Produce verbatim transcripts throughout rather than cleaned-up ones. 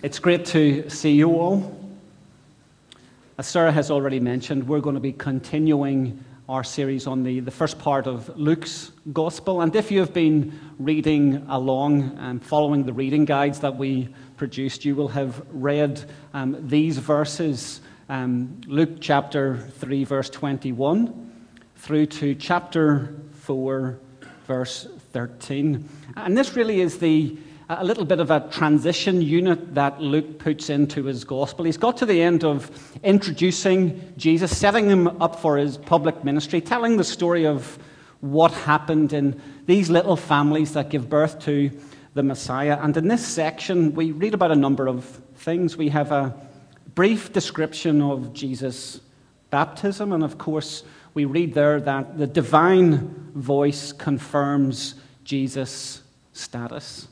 It's great to see you all. As Sarah has already mentioned, we're going to be continuing our series on the, the first part of Luke's Gospel. And if you've been reading along and following the reading guides that we produced, you will have read um, these verses, um, Luke chapter three, verse twenty-one, through to chapter four, verse thirteen. And this really is the a little bit of a transition unit that Luke puts into his gospel. He's got to the end of introducing Jesus, setting him up for his public ministry, telling the story of what happened in these little families that give birth to the Messiah. And in this section, we read about a number of things. We have a brief description of Jesus' baptism, and of course, we read there that the divine voice confirms Jesus' status.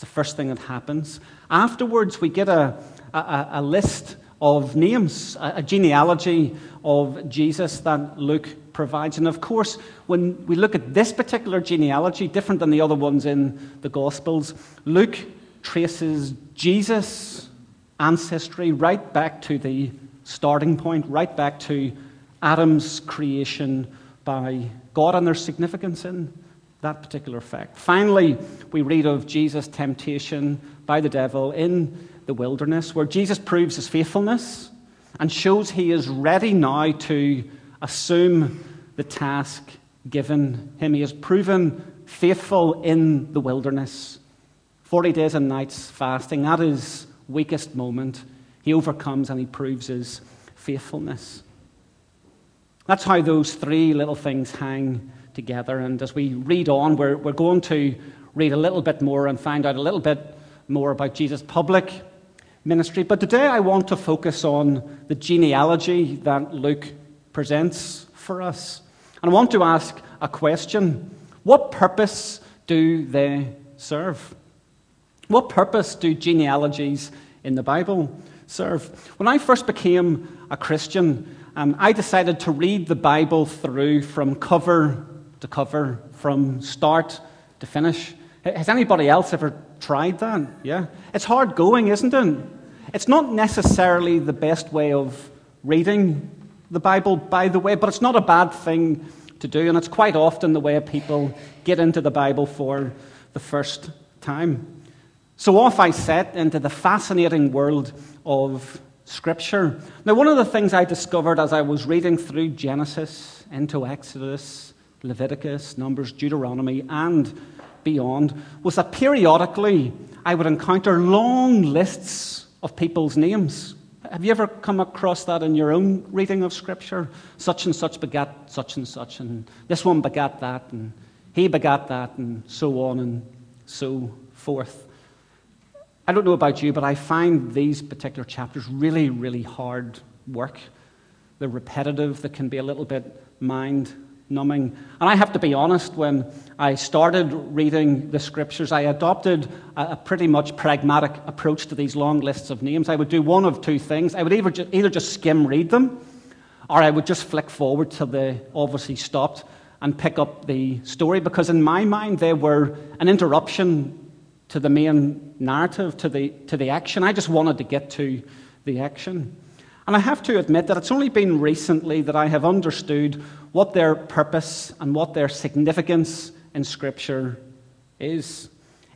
The first thing that happens. Afterwards, we get a, a, a list of names, a, a genealogy of Jesus that Luke provides. And of course, when we look at this particular genealogy, different than the other ones in the Gospels, Luke traces Jesus' ancestry right back to the starting point, right back to Adam's creation by God, and there's significance in that particular fact. Finally, we read of Jesus' temptation by the devil in the wilderness, where Jesus proves his faithfulness and shows he is ready now to assume the task given him. He is proven faithful in the wilderness. forty days and nights fasting, at his weakest moment, he overcomes and he proves his faithfulness. That's how those three little things hang together, and as we read on, we're, we're going to read a little bit more and find out a little bit more about Jesus' public ministry. But today I want to focus on the genealogy that Luke presents for us. And I want to ask a question. What purpose do they serve? What purpose do genealogies in the Bible serve? When I first became a Christian, um, I decided to read the Bible through from cover to cover, from start to finish. Has anybody else ever tried that? Yeah. It's hard going, isn't it? It's not necessarily the best way of reading the Bible, by the way, but it's not a bad thing to do, and it's quite often the way people get into the Bible for the first time. So off I set into the fascinating world of Scripture. Now, one of the things I discovered as I was reading through Genesis into Exodus, Leviticus, Numbers, Deuteronomy, and beyond, was that periodically I would encounter long lists of people's names. Have you ever come across that in your own reading of Scripture? Such and such begat such and such, and this one begat that, and he begat that, and so on and so forth. I don't know about you, but I find these particular chapters really, really hard work. They're repetitive. They can be a little bit mind numbing. And I have to be honest, when I started reading the Scriptures, I adopted a, a pretty much pragmatic approach to these long lists of names. I would do one of two things. I would either, ju- either just skim read them, or I would just flick forward till they obviously stopped and pick up the story, because in my mind they were an interruption to the main narrative, to the, to the action. I just wanted to get to the action. And I have to admit that it's only been recently that I have understood what their purpose and what their significance in Scripture is.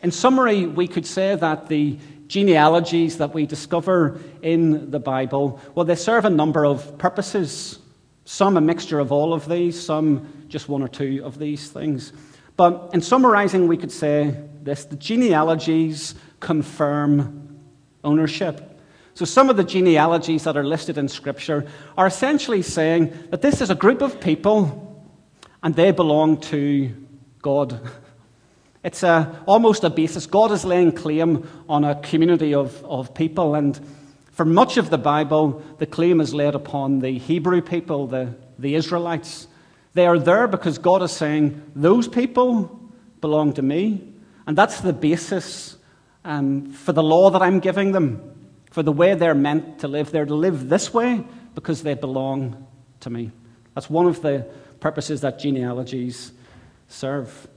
In summary, we could say that the genealogies that we discover in the Bible, well, they serve a number of purposes. Some a mixture of all of these, some just one or two of these things. But in summarizing, we could say this: the genealogies confirm ownership. So some of the genealogies that are listed in Scripture are essentially saying that this is a group of people and they belong to God. It's a, almost a basis. God is laying claim on a community of, of people. And for much of the Bible, the claim is laid upon the Hebrew people, the, the Israelites. They are there because God is saying, those people belong to me. And that's the basis um, for the law that I'm giving them, for the way they're meant to live. They're to live this way because they belong to me. That's one of the purposes that genealogies serve.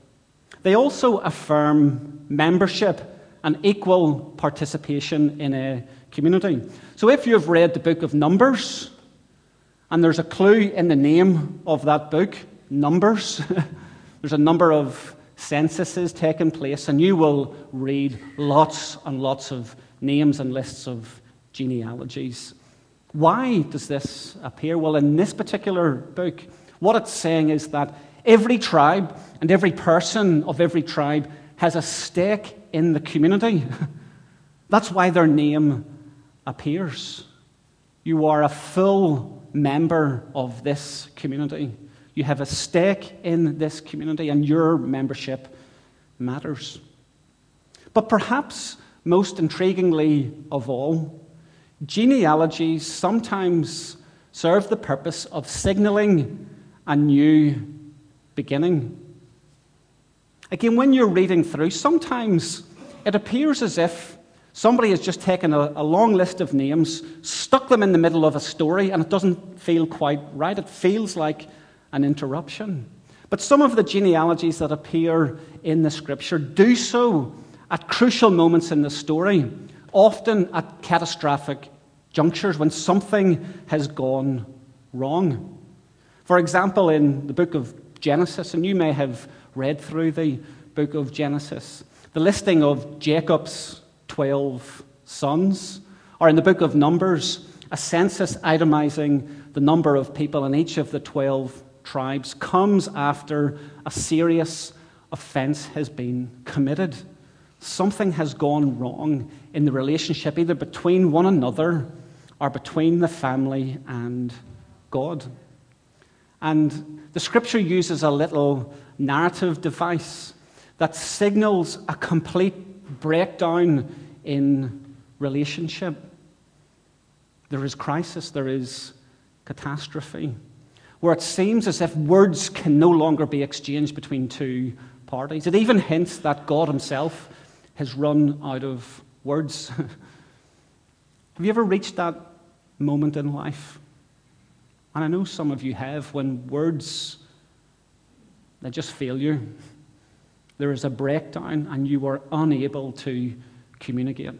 They also affirm membership an equal participation in a community. So if you've read the book of Numbers, and there's a clue in the name of that book, Numbers, there's a number of censuses taking place, and you will read lots and lots of names and lists of genealogies. Why does this appear? Well, in this particular book, what it's saying is that every tribe and every person of every tribe has a stake in the community. That's why their name appears. You are a full member of this community. You have a stake in this community, and your membership matters. But perhaps most intriguingly of all, genealogies sometimes serve the purpose of signaling a new beginning. Again, when you're reading through, sometimes it appears as if somebody has just taken a, a long list of names, stuck them in the middle of a story, and it doesn't feel quite right. It feels like an interruption. But some of the genealogies that appear in the Scripture do so at crucial moments in the story, often at catastrophic junctures when something has gone wrong. For example, in the book of Genesis, and you may have read through the book of Genesis, the listing of Jacob's twelve sons, or in the book of Numbers, a census itemizing the number of people in each of the twelve tribes comes after a serious offense has been committed. Something has gone wrong in the relationship, either between one another or between the family and God. And the Scripture uses a little narrative device that signals a complete breakdown in relationship. There is crisis, there is catastrophe, where it seems as if words can no longer be exchanged between two parties. It even hints that God himself has run out of words. Have you ever reached that moment in life? And I know some of you have, when words, they just fail you. There is a breakdown and you are unable to communicate.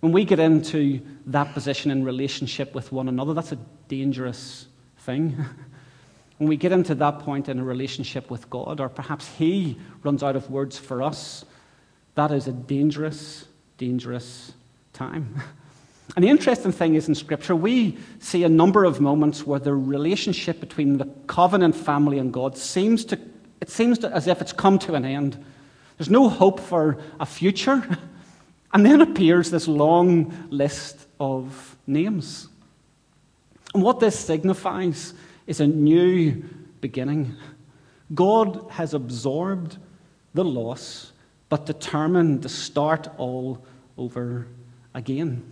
When we get into that position in relationship with one another, that's a dangerous thing. When we get into that point in a relationship with God, or perhaps he runs out of words for us, that is a dangerous, dangerous time. And the interesting thing is, in Scripture, we see a number of moments where the relationship between the covenant family and God seems to, it seems to, as if it's come to an end. There's no hope for a future. And then appears this long list of names. And what this signifies is a new beginning. God has absorbed the loss, but determined to start all over again.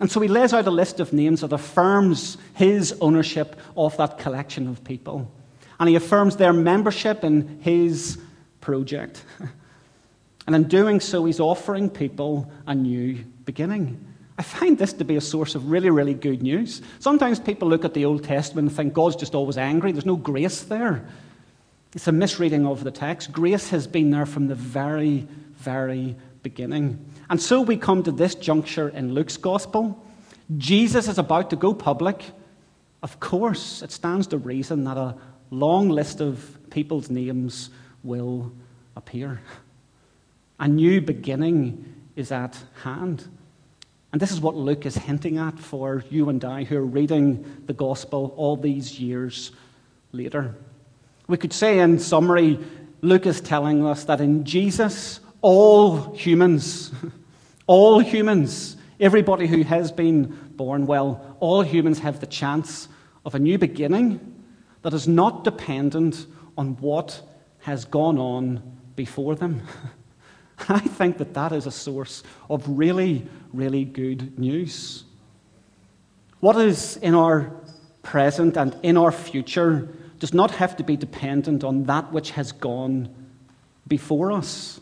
And so he lays out a list of names that affirms his ownership of that collection of people. And he affirms their membership in his project. And in doing so, he's offering people a new beginning. I find this to be a source of really, really good news. Sometimes people look at the Old Testament and think God's just always angry. There's no grace there. It's a misreading of the text. Grace has been there from the very, very beginning. And so we come to this juncture in Luke's gospel. Jesus is about to go public. Of course, it stands to reason that a long list of people's names will appear. A new beginning is at hand. And this is what Luke is hinting at for you and I who are reading the gospel all these years later. We could say, in summary, Luke is telling us that in Jesus, all humans, all humans, everybody who has been born, well, all humans have the chance of a new beginning that is not dependent on what has gone on before them. I think that that is a source of really, really good news. What is in our present and in our future does not have to be dependent on that which has gone before us.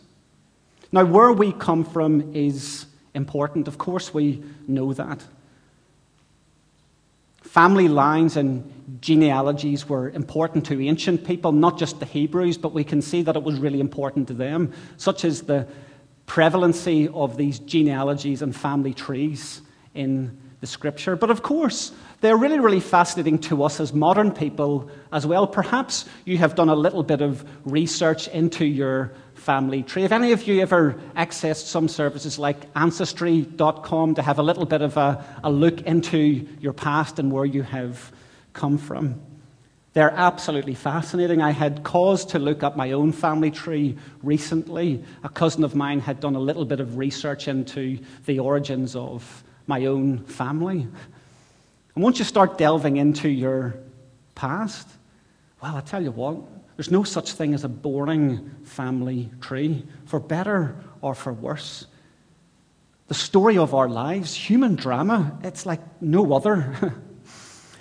Now, where we come from is important. Of course, we know that. Family lines and genealogies were important to ancient people, not just the Hebrews, but we can see that it was really important to them, such as the prevalency of these genealogies and family trees in the Scripture. But of course, they're really, really fascinating to us as modern people as well. Perhaps you have done a little bit of research into your family tree. Have any of you ever accessed some services like ancestry dot com to have a little bit of a, a look into your past and where you have come from? They're absolutely fascinating. I had cause to look up my own family tree recently. A cousin of mine had done a little bit of research into the origins of my own family. And once you start delving into your past, well, I tell you what, there's no such thing as a boring family tree, for better or for worse. The story of our lives, human drama, it's like no other.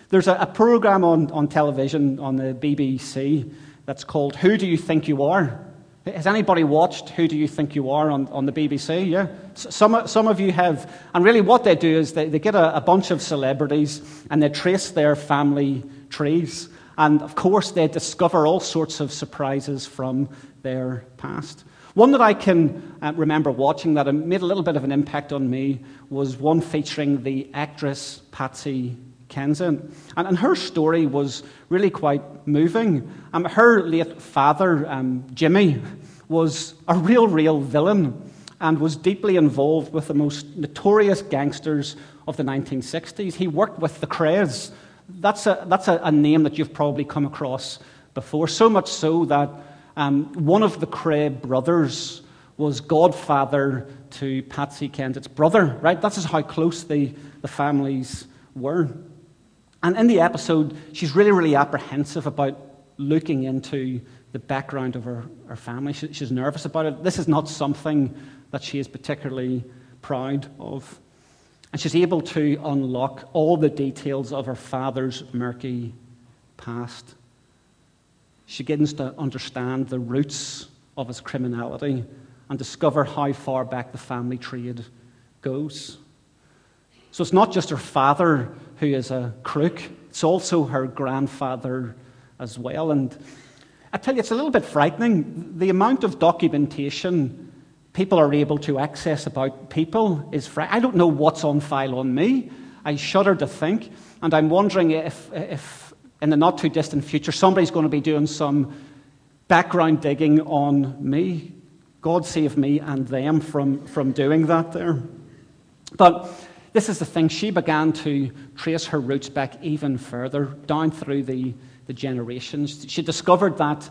There's a, a program on, on television on the B B C that's called Who Do You Think You Are? Has anybody watched Who Do You Think You Are on, on the B B C? Yeah, some, some of you have. And really what they do is they, they get a, a bunch of celebrities and they trace their family trees. And of course they discover all sorts of surprises from their past. One that I can uh, remember watching that made a little bit of an impact on me was one featuring the actress Patsy Kensit. And, and her story was really quite moving. Um, her late father, um, Jimmy, was a real, real villain and was deeply involved with the most notorious gangsters of the nineteen sixties. He worked with the Krays. That's a, that's a, a name that you've probably come across before, so much so that um, one of the Kray brothers was godfather to Patsy Kensit's brother, right? That's how close the, the families were. And in the episode, she's really, really apprehensive about looking into the background of her, her family. She, she's nervous about it. This is not something that she is particularly proud of. And she's able to unlock all the details of her father's murky past. She begins to understand the roots of his criminality and discover how far back the family trade goes. So it's not just her father who is a crook, it's also her grandfather as well. And I tell you, it's a little bit frightening. The amount of documentation people are able to access about people is frightening. I don't know what's on file on me. I shudder to think. And I'm wondering if, if in the not too distant future, somebody's going to be doing some background digging on me. God save me and them from, from doing that there. But this is the thing, she began to trace her roots back even further, down through the, the generations. She discovered that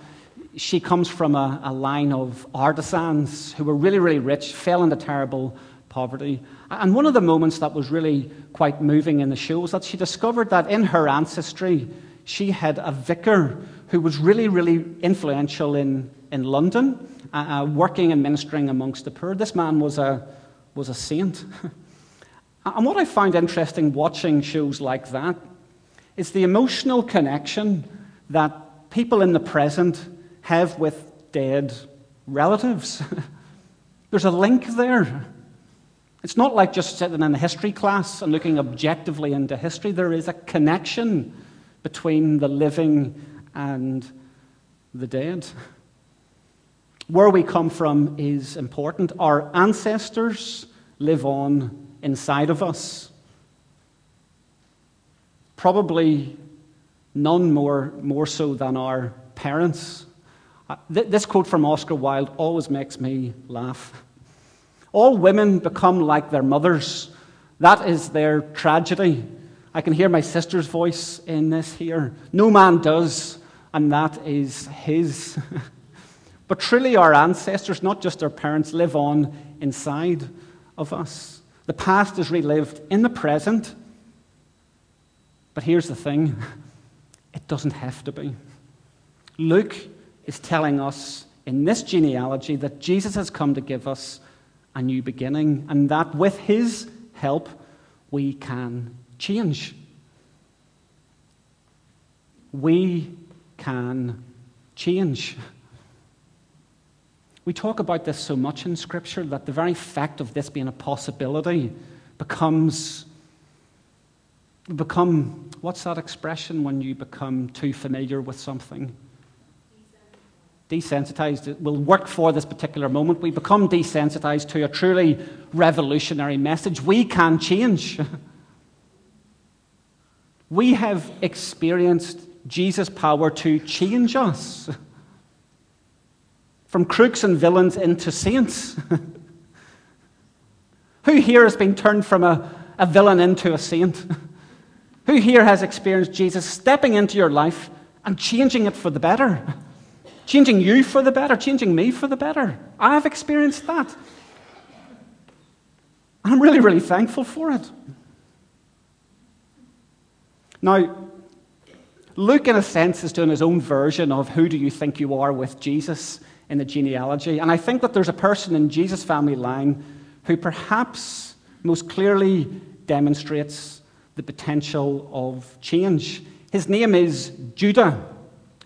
she comes from a, a line of artisans who were really, really rich, fell into terrible poverty. And one of the moments that was really quite moving in the show was that she discovered that in her ancestry, she had a vicar who was really, really influential in, in London, uh, working and ministering amongst the poor. This man was a, was a saint. And what I found interesting watching shows like that is the emotional connection that people in the present have with dead relatives. There's a link there. It's not like just sitting in a history class and looking objectively into history. There is a connection between the living and the dead. Where we come from is important. Our ancestors live on inside of us. Probably none more, more so than our parents. Uh, th- this quote from Oscar Wilde always makes me laugh. All women become like their mothers. That is their tragedy. I can hear my sister's voice in this here. No man does, and that is his. But truly our ancestors, not just our parents, live on inside of us. The past is relived in the present, but here's the thing, it doesn't have to be. Luke is telling us in this genealogy that Jesus has come to give us a new beginning, and that with his help, we can change. We can change. We talk about this so much in Scripture that the very fact of this being a possibility becomes, become, what's that expression when you become too familiar with something? desensitized, will work for this particular moment. We become desensitized to a truly revolutionary message. We can change. We have experienced Jesus' power to change us from crooks and villains into saints. Who here has been turned from a, a villain into a saint? Who here has experienced Jesus stepping into your life and changing it for the better? Changing you for the better, changing me for the better. I've experienced that. I'm really, really thankful for it. Now, Luke, in a sense, is doing his own version of Who Do You Think You Are with Jesus in the genealogy. And I think that there's a person in Jesus' family line who perhaps most clearly demonstrates the potential of change. His name is Judah.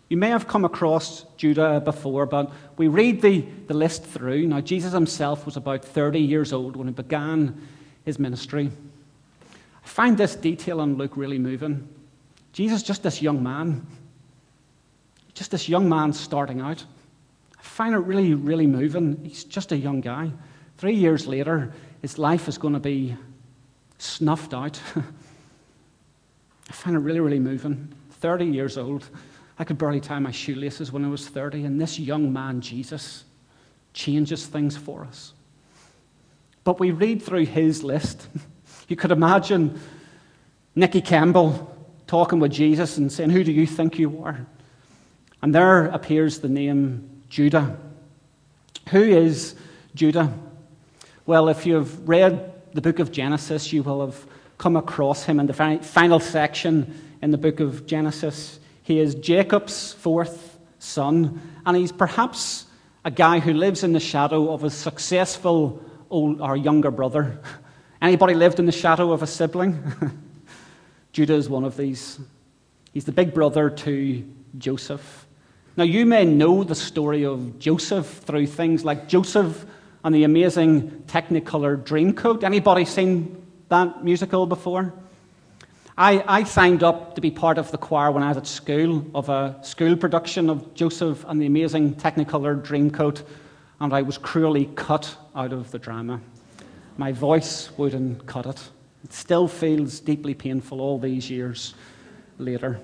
You may have come across Judah before, but we read the, the list through. Now, Jesus himself was about thirty years old when he began his ministry. I find this detail in Luke really moving. Jesus, just this young man, just this young man starting out. I find it really, really moving. He's just a young guy. Three years later, his life is going to be snuffed out. I find it really, really moving. thirty years old. I could barely tie my shoelaces when I was thirty, and this young man, Jesus, changes things for us. But we read through his list. You could imagine Nicky Campbell talking with Jesus and saying, "Who do you think you are?" And there appears the name Judah. Who is Judah? Well, if you've read the book of Genesis, you will have come across him in the final section in the book of Genesis. He is Jacob's fourth son, and he's perhaps a guy who lives in the shadow of his successful old, or younger brother. Anybody lived in the shadow of a sibling? Judah is one of these. He's the big brother to Joseph. Now, you may know the story of Joseph through things like Joseph and the Amazing Technicolour Dreamcoat. Anybody seen that musical before? I, I signed up to be part of the choir when I was at school, of a school production of Joseph and the Amazing Technicolour Dreamcoat, and I was cruelly cut out of the drama. My voice wouldn't cut it. It still feels deeply painful all these years later.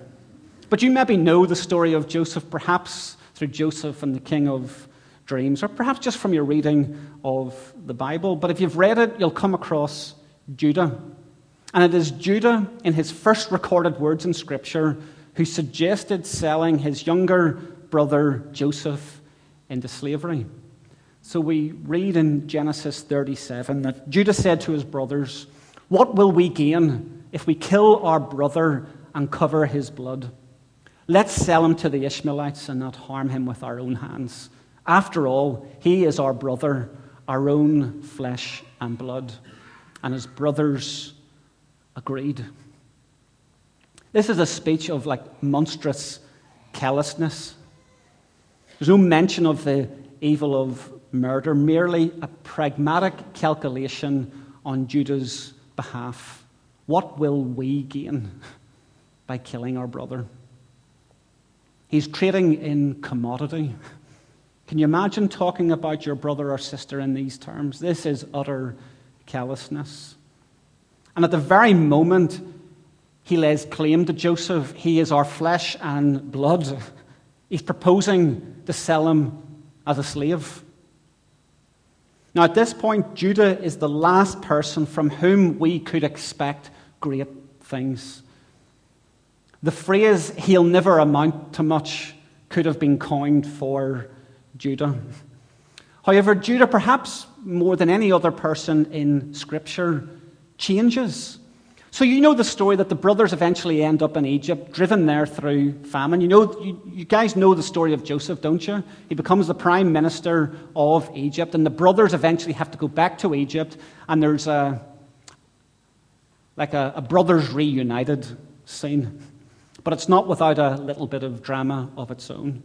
But you maybe know the story of Joseph, perhaps through Joseph and the King of Dreams, or perhaps just from your reading of the Bible. But if you've read it, you'll come across Judah. And it is Judah, in his first recorded words in Scripture, who suggested selling his younger brother Joseph into slavery. So we read in Genesis thirty-seven that Judah said to his brothers, "What will we gain if we kill our brother and cover his blood? Let's sell him to the Ishmaelites and not harm him with our own hands. After all, he is our brother, our own flesh and blood." And his brothers agreed. This is a speech of like monstrous callousness. There's no mention of the evil of murder, merely a pragmatic calculation on Judah's behalf. What will we gain by killing our brother? He's trading in commodity. Can you imagine talking about your brother or sister in these terms? This is utter callousness. And at the very moment he lays claim to Joseph, he is our flesh and blood. He's proposing to sell him as a slave. Now, at this point, Judah is the last person from whom we could expect great things. The phrase, "he'll never amount to much," could have been coined for Judah. However, Judah, perhaps more than any other person in Scripture, changes. So you know the story that the brothers eventually end up in Egypt, driven there through famine. You know, you, you guys know the story of Joseph, don't you? He becomes the prime minister of Egypt, and the brothers eventually have to go back to Egypt, and there's a like a, a brothers reunited scene. But it's not without a little bit of drama of its own.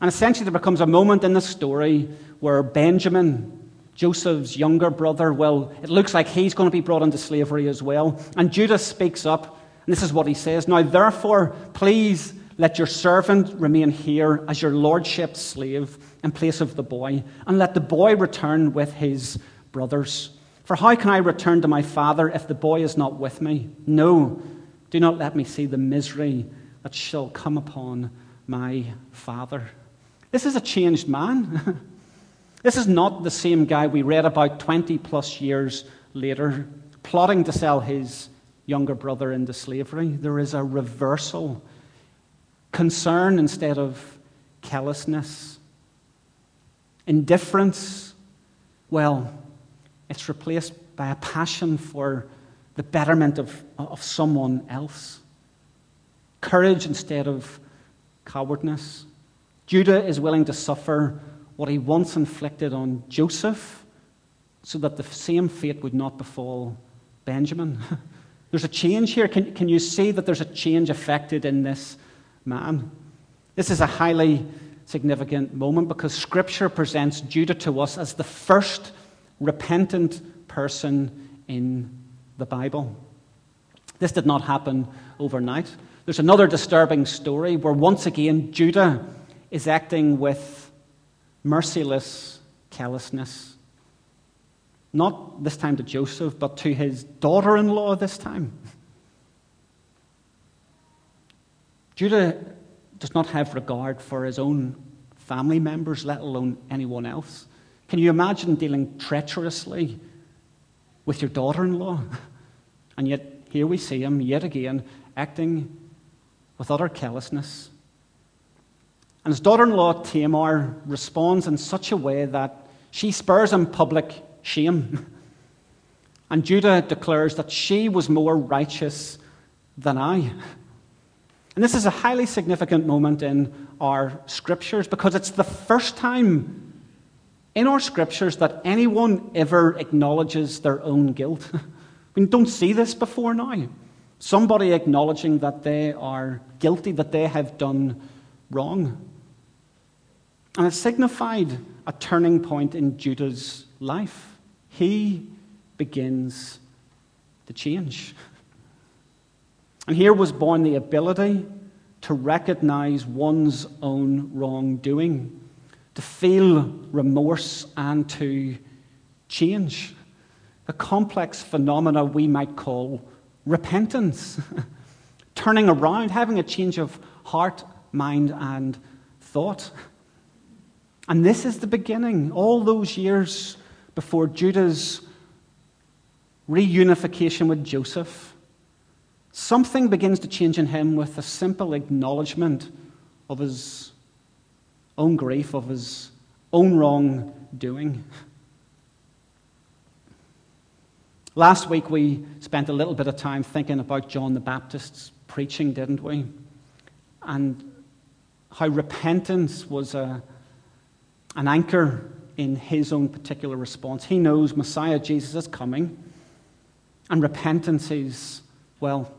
And essentially there becomes a moment in the story where Benjamin, Joseph's younger brother, well, it looks like he's going to be brought into slavery as well. And Judah speaks up, and this is what he says. "Now, therefore, please Let your servant remain here as your lordship's slave in place of the boy, and let the boy return with his brothers. For how can I return to my father if the boy is not with me? No, do not let me see the misery that shall come upon my father." This is a changed man. This is not the same guy we read about twenty plus years later, plotting to sell his younger brother into slavery. There is a reversal. Concern instead of callousness. Indifference, well, it's replaced by a passion for the betterment of, of someone else. Courage instead of cowardness. Judah is willing to suffer what he once inflicted on Joseph so that the same fate would not befall Benjamin. There's a change here. Can, can you see that there's a change effected in this man? This is a highly significant moment because Scripture presents Judah to us as the first repentant person in the Bible. This did not happen overnight. There's another disturbing story where once again Judah is acting with merciless callousness. Not this time to Joseph, but to his daughter-in-law this time. Judah does not have regard for his own family members, let alone anyone else. Can you imagine dealing treacherously with your daughter-in-law? And yet, here we see him yet again acting with utter carelessness. And his daughter-in-law, Tamar, responds in such a way that she spurs him public shame. And Judah declares that she was more righteous than I. And this is a highly significant moment in our Scriptures because it's the first time in our Scriptures that anyone ever acknowledges their own guilt. We don't see this before now. Somebody acknowledging that they are guilty, that they have done wrong. And it signified a turning point in Judah's life. He begins to change. And here was born the ability to recognize one's own wrongdoing, to feel remorse and to change. A complex phenomena we might call repentance. Turning around, having a change of heart, mind, and thought. And this is the beginning. All those years before Judah's reunification with Joseph, something begins to change in him with a simple acknowledgement of his own grief, of his own wrongdoing. Last week we spent a little bit of time thinking about John the Baptist's preaching, didn't we? And how repentance was a, an anchor in his own particular response. He knows Messiah Jesus is coming, and repentance is, well,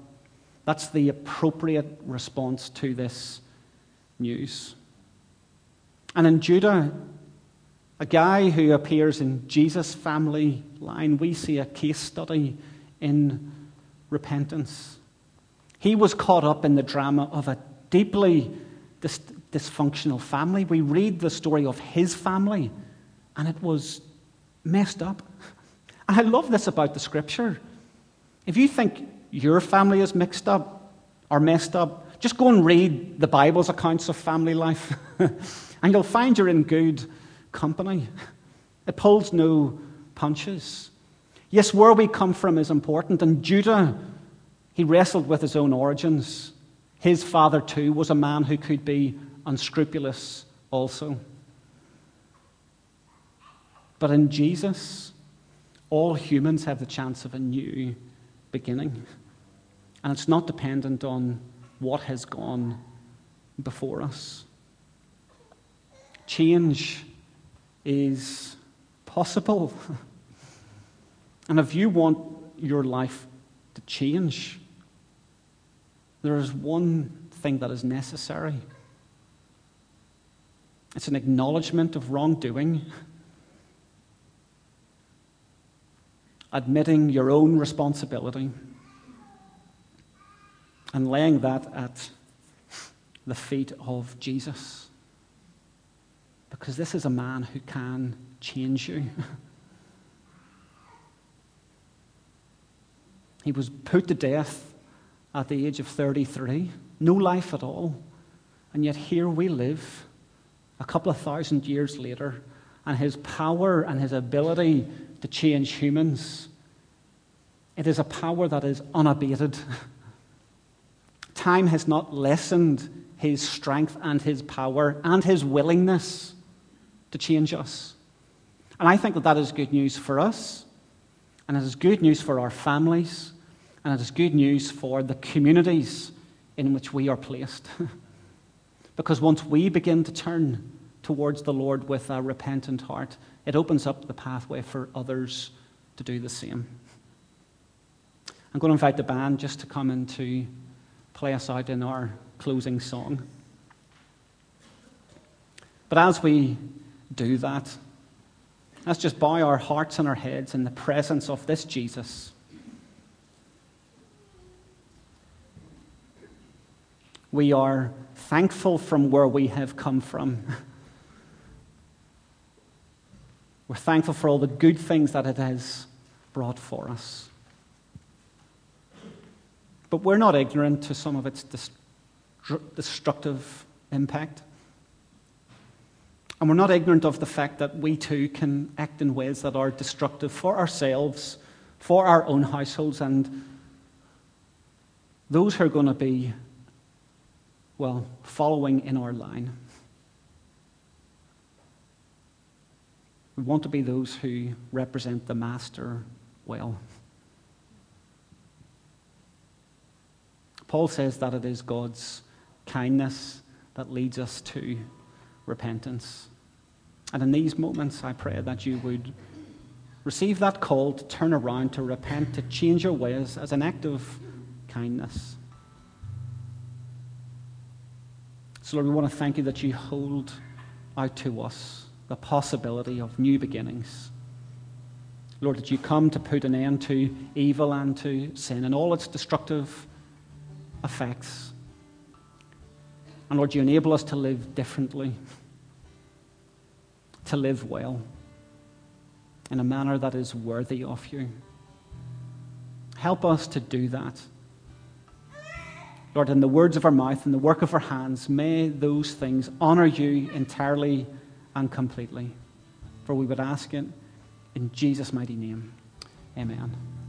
that's the appropriate response to this news. And in Judah, a guy who appears in Jesus' family line, we see a case study in repentance. He was caught up in the drama of a deeply dis- dysfunctional family. We read the story of his family, and it was messed up. And I love this about the Scripture. If you think your family is mixed up or messed up, just go and read the Bible's accounts of family life and you'll find you're in good company. It pulls no punches. Yes, where we come from is important, and Judah, he wrestled with his own origins. His father too was a man who could be unscrupulous also. But in Jesus, all humans have the chance of a new beginning. And it's not dependent on what has gone before us. Change is possible. And if you want your life to change, there is one thing that is necessary. It's an acknowledgement of wrongdoing, admitting your own responsibility, and laying that at the feet of Jesus. Because this is a man who can change you. He was put to death at the age of thirty-three, no life at all. And yet here we live a couple of thousand years later, and his power and his ability to change humans, it is a power that is unabated. Time has not lessened his strength and his power and his willingness to change us. And I think that that is good news for us, and it is good news for our families, and it is good news for the communities in which we are placed. Because once we begin to turn towards the Lord with a repentant heart, it opens up the pathway for others to do the same. I'm going to invite the band just to come in to play us out in our closing song. But as we do that, let's just bow our hearts and our heads in the presence of this Jesus. We are thankful from where we have come from. We're thankful for all the good things that it has brought for us. But we're not ignorant to some of its destructive impact. And we're not ignorant of the fact that we too can act in ways that are destructive for ourselves, for our own households, and those who are going to be, well, following in our line. We want to be those who represent the Master well. Paul says that it is God's kindness that leads us to repentance. And in these moments, I pray that you would receive that call to turn around, to repent, to change your ways as an act of kindness. So, Lord, we want to thank you that you hold out to us the possibility of new beginnings. Lord, that you come to put an end to evil and to sin and all its destructive effects. And Lord, you enable us to live differently, to live well, in a manner that is worthy of you. Help us to do that. Lord, in the words of our mouth and the work of our hands, may those things honor you entirely and completely. For we would ask it in Jesus' mighty name. Amen.